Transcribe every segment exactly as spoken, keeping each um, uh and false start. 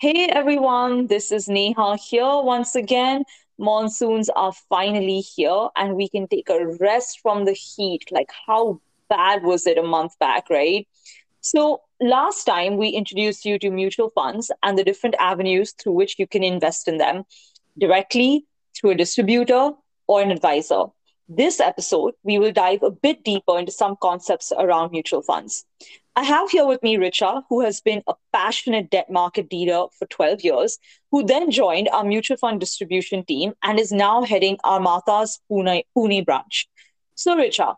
Hey everyone, this is Neha here once again. Monsoons are finally here and we can take a rest from the heat. Like, how bad was it a month back, right? So, last time we introduced you to mutual funds and the different avenues through which you can invest in them directly, through a distributor, or an advisor. This episode, we will dive a bit deeper into some concepts around mutual funds. I have here with me Richa, who has been a passionate debt market dealer for twelve years, who then joined our mutual fund distribution team and is now heading our Martha's Pune, Pune branch. So Richa,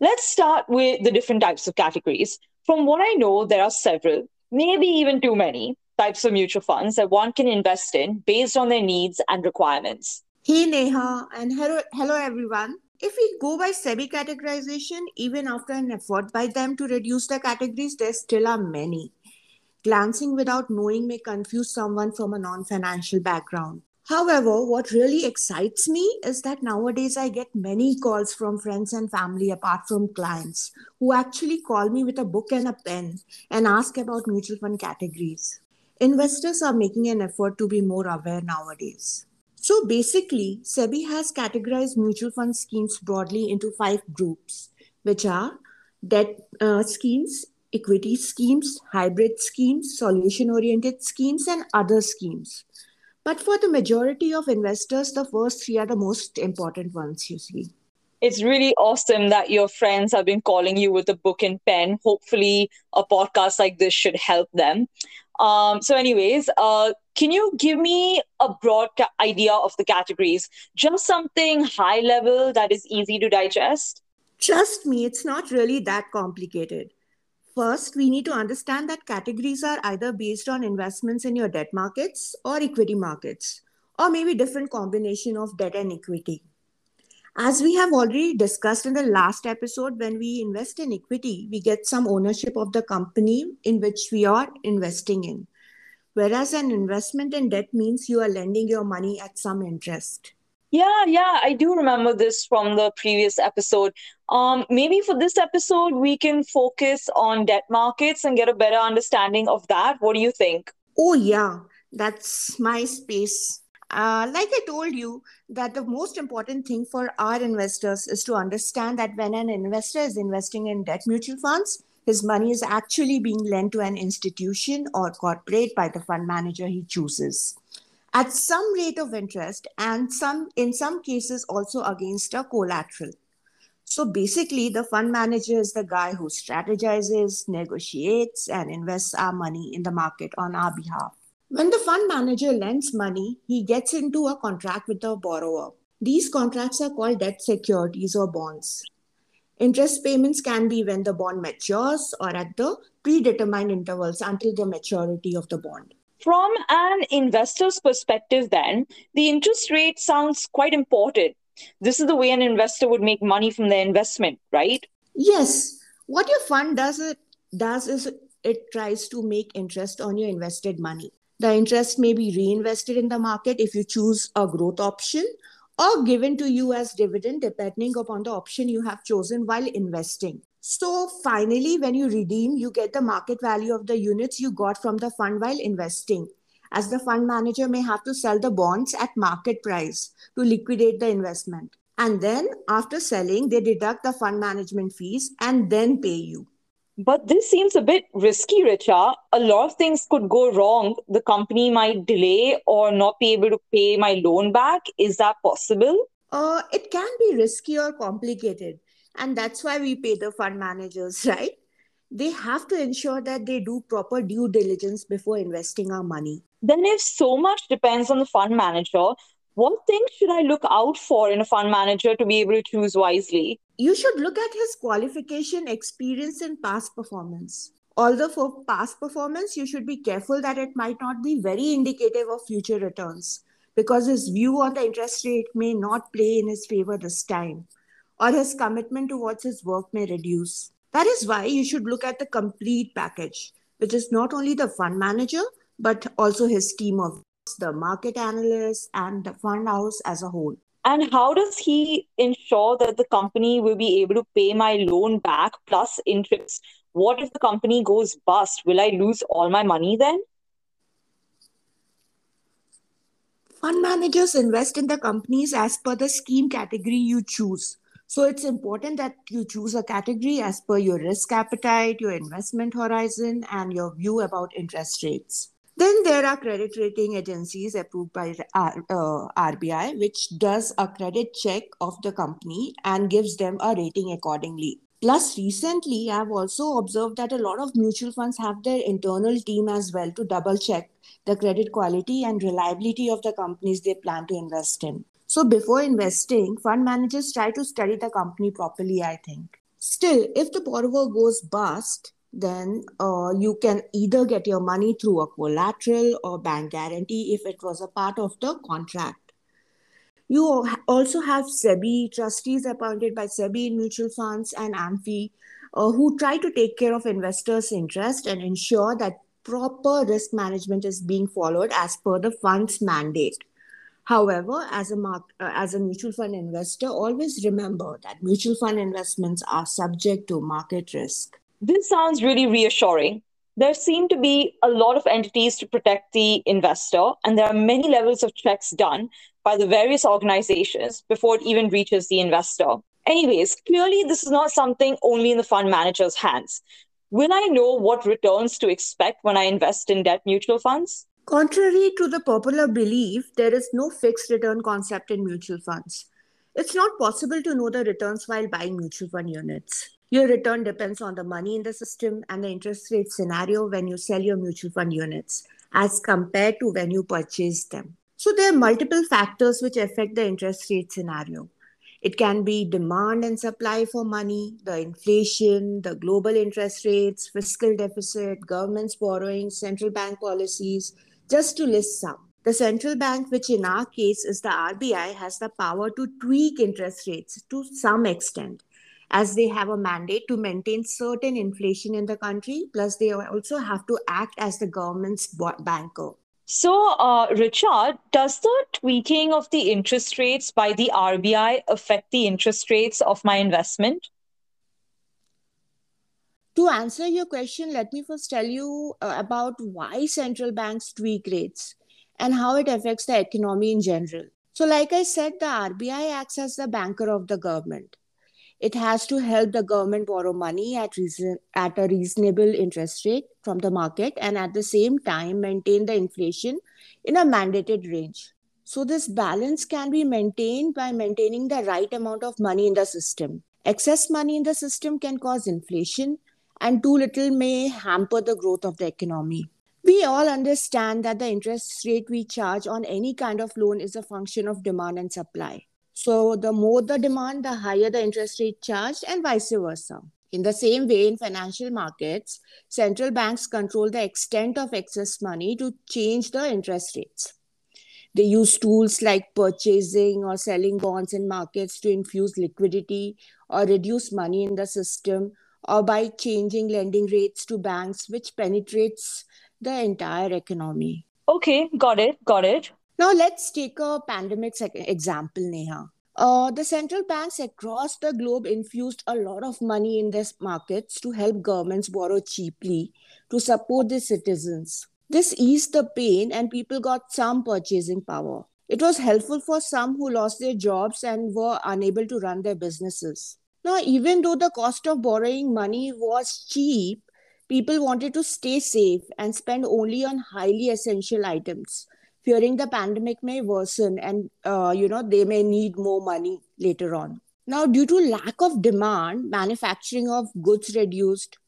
let's start with the different types of categories. From what I know, there are several, maybe even too many, types of mutual funds that one can invest in based on their needs and requirements. Hey Neha, and hello, hello everyone. If we go by SEBI categorization, even after an effort by them to reduce the categories, there still are many. Glancing without knowing may confuse someone from a non-financial background. However, what really excites me is that nowadays I get many calls from friends and family apart from clients who actually call me with a book and a pen and ask about mutual fund categories. Investors are making an effort to be more aware nowadays. So basically, SEBI has categorized mutual fund schemes broadly into five groups, which are debt uh, schemes, equity schemes, hybrid schemes, solution-oriented schemes, and other schemes. But for the majority of investors, the first three are the most important ones, you see. It's really awesome that your friends have been calling you with a book and pen. Hopefully, a podcast like this should help them. Um, so anyways, uh, can you give me a broad ca- idea of the categories? Just something high level that is easy to digest? Trust me, it's not really that complicated. First, we need to understand that categories are either based on investments in your debt markets or equity markets, or maybe different combination of debt and equity. As we have already discussed in the last episode, when we invest in equity, we get some ownership of the company in which we are investing in. Whereas an investment in debt means you are lending your money at some interest. Yeah, yeah, I do remember this from the previous episode. Um, maybe for this episode, we can focus on debt markets and get a better understanding of that. What do you think? Oh, yeah, that's my space. Uh, like I told you, that the most important thing for our investors is to understand that when an investor is investing in debt mutual funds, his money is actually being lent to an institution or corporate by the fund manager he chooses at some rate of interest and some in some cases also against a collateral. So basically, the fund manager is the guy who strategizes, negotiates, and invests our money in the market on our behalf. When the fund manager lends money, he gets into a contract with the borrower. These contracts are called debt securities or bonds. Interest payments can be when the bond matures or at the predetermined intervals until the maturity of the bond. From an investor's perspective then, the interest rate sounds quite important. This is the way an investor would make money from their investment, right? Yes. What your fund does, it does is it tries to make interest on your invested money. The interest may be reinvested in the market if you choose a growth option, or given to you as dividend depending upon the option you have chosen while investing. So finally, when you redeem, you get the market value of the units you got from the fund while investing, as the fund manager may have to sell the bonds at market price to liquidate the investment. And then after selling, they deduct the fund management fees and then pay you. But this seems a bit risky, Richa. A lot of things could go wrong. The company might delay or not be able to pay my loan back. Is that possible? Uh, it can be risky or complicated. And that's why we pay the fund managers, right? They have to ensure that they do proper due diligence before investing our money. Then if so much depends on the fund manager, what things should I look out for in a fund manager to be able to choose wisely? You should look at his qualification, experience, and past performance. Although for past performance, you should be careful that it might not be very indicative of future returns because his view on the interest rate may not play in his favor this time, or his commitment towards his work may reduce. That is why you should look at the complete package, which is not only the fund manager, but also his team of the market analysts and the fund house as a whole. And how does he ensure that the company will be able to pay my loan back plus interest? What if the company goes bust? Will I lose all my money then? Fund managers invest in the companies as per the scheme category you choose. So it's important that you choose a category as per your risk appetite, your investment horizon, and your view about interest rates. Then there are credit rating agencies approved by R B I, which does a credit check of the company and gives them a rating accordingly. Plus, recently, I've also observed that a lot of mutual funds have their internal team as well to double check the credit quality and reliability of the companies they plan to invest in. So before investing, fund managers try to study the company properly, I think. Still, if the borrower goes bust, then uh, you can either get your money through a collateral or bank guarantee if it was a part of the contract. You also have SEBI, trustees appointed by SEBI in mutual funds, and AMFI, uh, who try to take care of investors' interest and ensure that proper risk management is being followed as per the fund's mandate. However, as a market, uh, as a mutual fund investor, always remember that mutual fund investments are subject to market risk. This sounds really reassuring. There seem to be a lot of entities to protect the investor, and there are many levels of checks done by the various organizations before it even reaches the investor. Anyways, clearly this is not something only in the fund manager's hands. Will I know what returns to expect when I invest in debt mutual funds? Contrary to the popular belief, there is no fixed return concept in mutual funds. It's not possible to know the returns while buying mutual fund units. Your return depends on the money in the system and the interest rate scenario when you sell your mutual fund units as compared to when you purchase them. So there are multiple factors which affect the interest rate scenario. It can be demand and supply for money, the inflation, the global interest rates, fiscal deficit, government's borrowing, central bank policies, just to list some. The central bank, which in our case is the R B I, has the power to tweak interest rates to some extent, as they have a mandate to maintain certain inflation in the country, plus they also have to act as the government's banker. So, uh, Richa, does the tweaking of the interest rates by the R B I affect the interest rates of my investment? To answer your question, let me first tell you uh, about why central banks tweak rates and how it affects the economy in general. So, like I said, the R B I acts as the banker of the government. It has to help the government borrow money at, reason, at a reasonable interest rate from the market and at the same time maintain the inflation in a mandated range. So this balance can be maintained by maintaining the right amount of money in the system. Excess money in the system can cause inflation, and too little may hamper the growth of the economy. We all understand that the interest rate we charge on any kind of loan is a function of demand and supply. So the more the demand, the higher the interest rate charged, and vice versa. In the same way, in financial markets, central banks control the extent of excess money to change the interest rates. They use tools like purchasing or selling bonds in markets to infuse liquidity or reduce money in the system, or by changing lending rates to banks, which penetrates the entire economy. Okay, got it, got it. Now, let's take a pandemic example, Neha. Uh, the central banks across the globe infused a lot of money in their markets to help governments borrow cheaply to support their citizens. This eased the pain and people got some purchasing power. It was helpful for some who lost their jobs and were unable to run their businesses. Now, even though the cost of borrowing money was cheap, people wanted to stay safe and spend only on highly essential items, fearing the pandemic may worsen and, uh, you know, they may need more money later on. Now, due to lack of demand, manufacturing of goods reduced,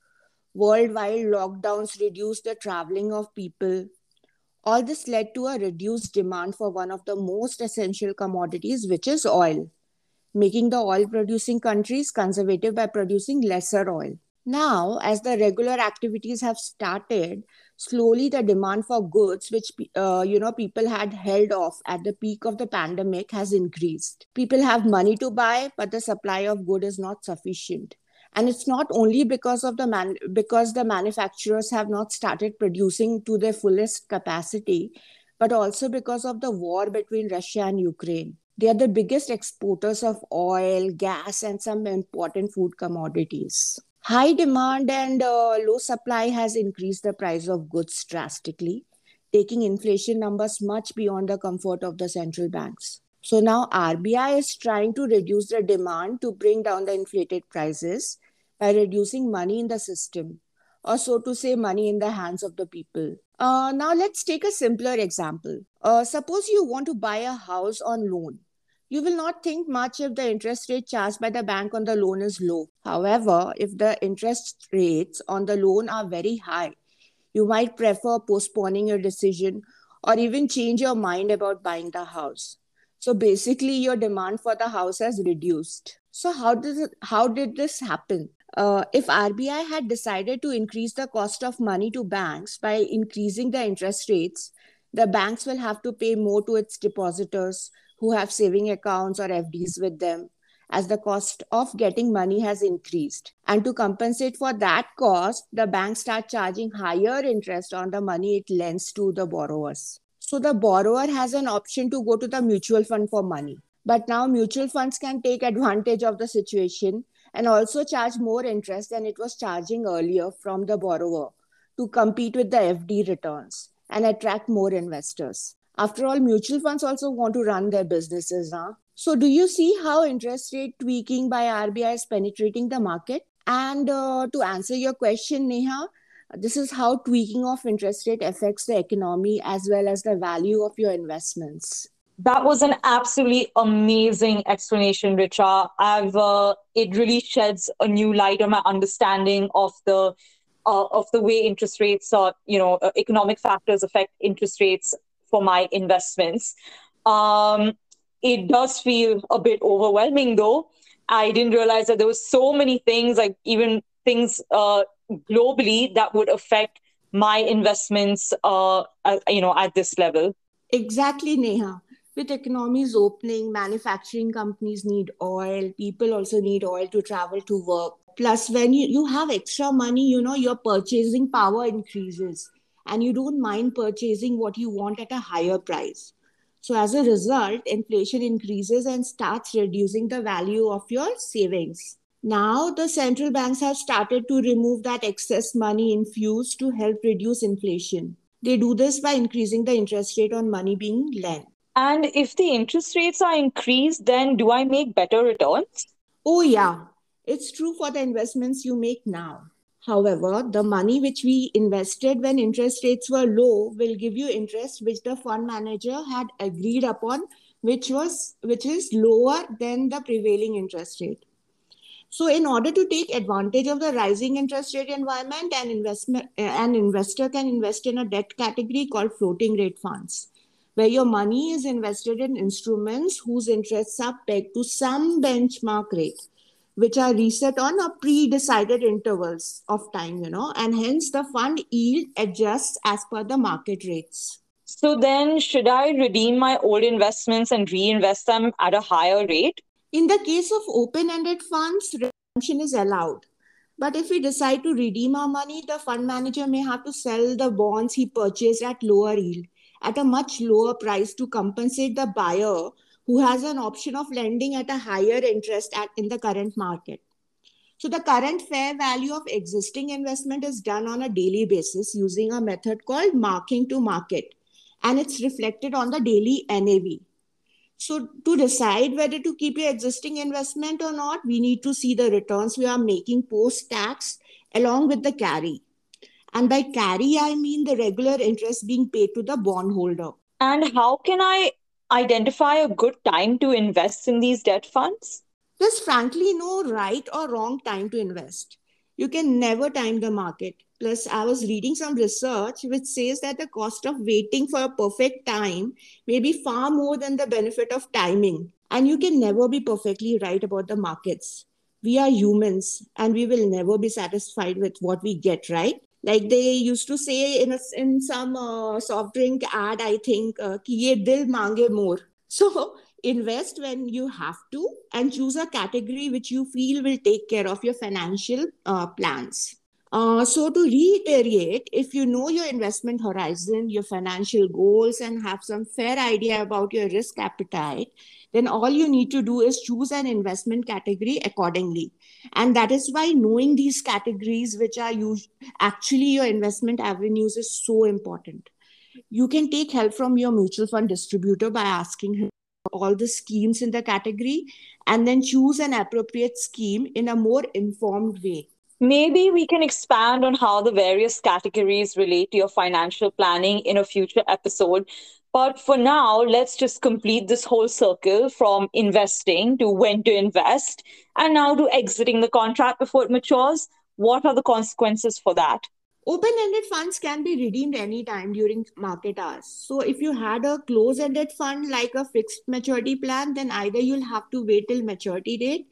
worldwide lockdowns reduced the traveling of people. All this led to a reduced demand for one of the most essential commodities, which is oil, making the oil-producing countries conservative by producing lesser oil. Now, as the regular activities have started, slowly the demand for goods, which uh, you know people had held off at the peak of the pandemic, has increased. People have money to buy, but the supply of goods is not sufficient. And it's not only because of the man because the manufacturers have not started producing to their fullest capacity, but also because of the war between Russia and Ukraine. They are the biggest exporters of oil, gas, and some important food commodities. High demand and uh, low supply has increased the price of goods drastically, taking inflation numbers much beyond the comfort of the central banks. So now R B I is trying to reduce the demand to bring down the inflated prices by reducing money in the system, or so to say, money in the hands of the people. Uh, now let's take a simpler example. Uh, suppose you want to buy a house on loan. You will not think much if the interest rate charged by the bank on the loan is low. However, if the interest rates on the loan are very high, you might prefer postponing your decision or even change your mind about buying the house. So basically, your demand for the house has reduced. So how did it, how did this happen? Uh, if R B I had decided to increase the cost of money to banks by increasing the interest rates, the banks will have to pay more to its depositors who have saving accounts or F Ds with them, as the cost of getting money has increased. And to compensate for that cost, the banks start charging higher interest on the money it lends to the borrowers. So the borrower has an option to go to the mutual fund for money. But now mutual funds can take advantage of the situation and also charge more interest than it was charging earlier from the borrower to compete with the F D returns and attract more investors. After all, mutual funds also want to run their businesses, huh? So do you see how interest rate tweaking by R B I is penetrating the market? And uh, to answer your question, Neha, this is how tweaking of interest rate affects the economy as well as the value of your investments. That was an absolutely amazing explanation, Richa. I've, uh, it really sheds a new light on my understanding of the uh, of the way interest rates or, you know, economic factors affect interest rates for my investments. Um, it does feel a bit overwhelming, though. I didn't realize that there were so many things, like even things uh, globally that would affect my investments, uh, uh, you know, at this level. Exactly, Neha. With economies opening, manufacturing companies need oil. People also need oil to travel to work. Plus, when you, you have extra money, you know, your purchasing power increases and you don't mind purchasing what you want at a higher price. So as a result, inflation increases and starts reducing the value of your savings. Now, the central banks have started to remove that excess money infused to help reduce inflation. They do this by increasing the interest rate on money being lent. And if the interest rates are increased, then do I make better returns? Oh, yeah. It's true for the investments you make now. However, the money which we invested when interest rates were low will give you interest which the fund manager had agreed upon, which was which is lower than the prevailing interest rate. So in order to take advantage of the rising interest rate environment, an, investment, an investor can invest in a debt category called floating rate funds, where your money is invested in instruments whose interests are pegged to some benchmark rate, which are reset on a pre-decided intervals of time, you know, and hence the fund yield adjusts as per the market rates. So then should I redeem my old investments and reinvest them at a higher rate? In the case of open-ended funds, redemption is allowed. But if we decide to redeem our money, the fund manager may have to sell the bonds he purchased at lower yield, at a much lower price to compensate the buyer who has an option of lending at a higher interest at, in the current market. So the current fair value of existing investment is done on a daily basis using a method called marking to market, and it's reflected on the daily N A V. So to decide whether to keep your existing investment or not, we need to see the returns we are making post-tax along with the carry. And by carry, I mean the regular interest being paid to the bondholder. And how can I identify a good time to invest in these debt funds? There's frankly no right or wrong time to invest. You can never time the market. Plus, I was reading some research which says that the cost of waiting for a perfect time may be far more than the benefit of timing. And you can never be perfectly right about the markets. We are humans and we will never be satisfied with what we get right. Like they used to say in a, in some uh, soft drink ad, I think, uh, ki ye dil mange more. So invest when you have to and choose a category which you feel will take care of your financial uh, plans. Uh, so to reiterate, if you know your investment horizon, your financial goals, and have some fair idea about your risk appetite, then all you need to do is choose an investment category accordingly. And that is why knowing these categories, which are usually actually your investment avenues, is so important. you can take help from your mutual fund distributor by asking him all the schemes in the category and then choose an appropriate scheme in a more informed way. Maybe we can expand on how the various categories relate to your financial planning in a future episode. But for now, let's just complete this whole circle from investing to when to invest and now to exiting the contract before it matures. What are the consequences for that? Open-ended funds can be redeemed anytime during market hours. So if you had a close-ended fund like a fixed maturity plan, then either you'll have to wait till maturity date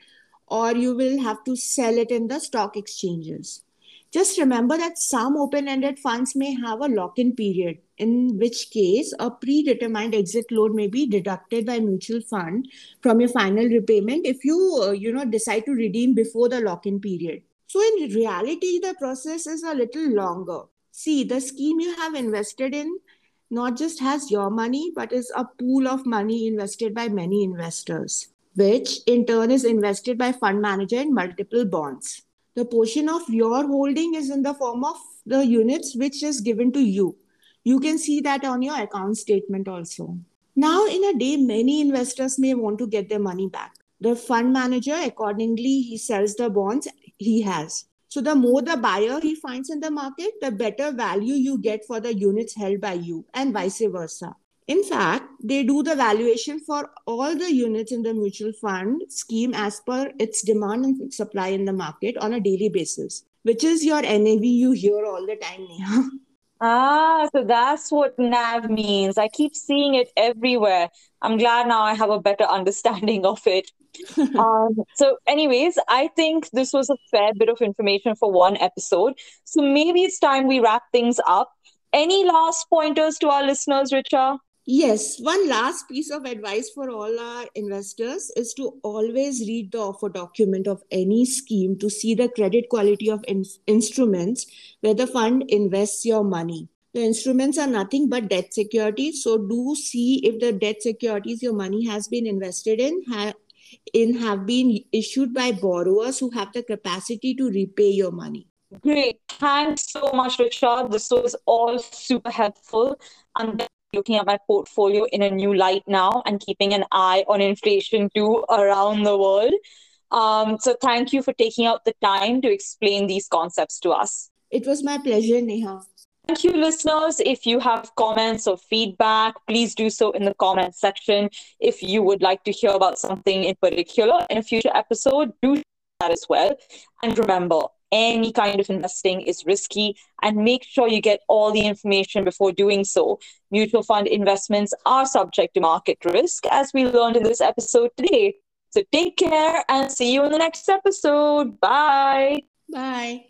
or you will have to sell it in the stock exchanges. Just remember that some open-ended funds may have a lock-in period, in which case a predetermined exit load may be deducted by mutual fund from your final repayment if you, uh, you know, decide to redeem before the lock-in period. So in reality, the process is a little longer. See, the scheme you have invested in not just has your money, but is a pool of money invested by many investors, which in turn is invested by fund manager in multiple bonds. The portion of your holding is in the form of the units which is given to you. You can see that on your account statement also. Now, in a day, many investors may want to get their money back. The fund manager, accordingly, he sells the bonds he has. So the more the buyer he finds in the market, the better value you get for the units held by you and vice versa. In fact, they do the valuation for all the units in the mutual fund scheme as per its demand and supply in the market on a daily basis, which is your N A V you hear all the time, Neha. Ah, so that's what N A V means. I keep seeing it everywhere. I'm glad now I have a better understanding of it. um, so anyways, I think this was a fair bit of information for one episode. So maybe it's time we wrap things up. Any last pointers to our listeners, Richa? Yes, one last piece of advice for all our investors is to always read the offer document of any scheme to see the credit quality of in- instruments where the fund invests your money. The instruments are nothing but debt securities, so do see if the debt securities your money has been invested in, ha- in have been issued by borrowers who have the capacity to repay your money. Great. Thanks so much, Richa. This was all super helpful. I'm looking at my portfolio in a new light now and keeping an eye on inflation too around the world. Um, so thank you for taking out the time to explain these concepts to us. It was my pleasure, Neha. Thank you, listeners. If you have comments or feedback, please do so in the comment section. If you would like to hear about something in particular in a future episode, do that as well. And remember, any kind of investing is risky and make sure you get all the information before doing so. Mutual fund investments are subject to market risk, as we learned in this episode today. So take care and see you in the next episode. Bye. Bye.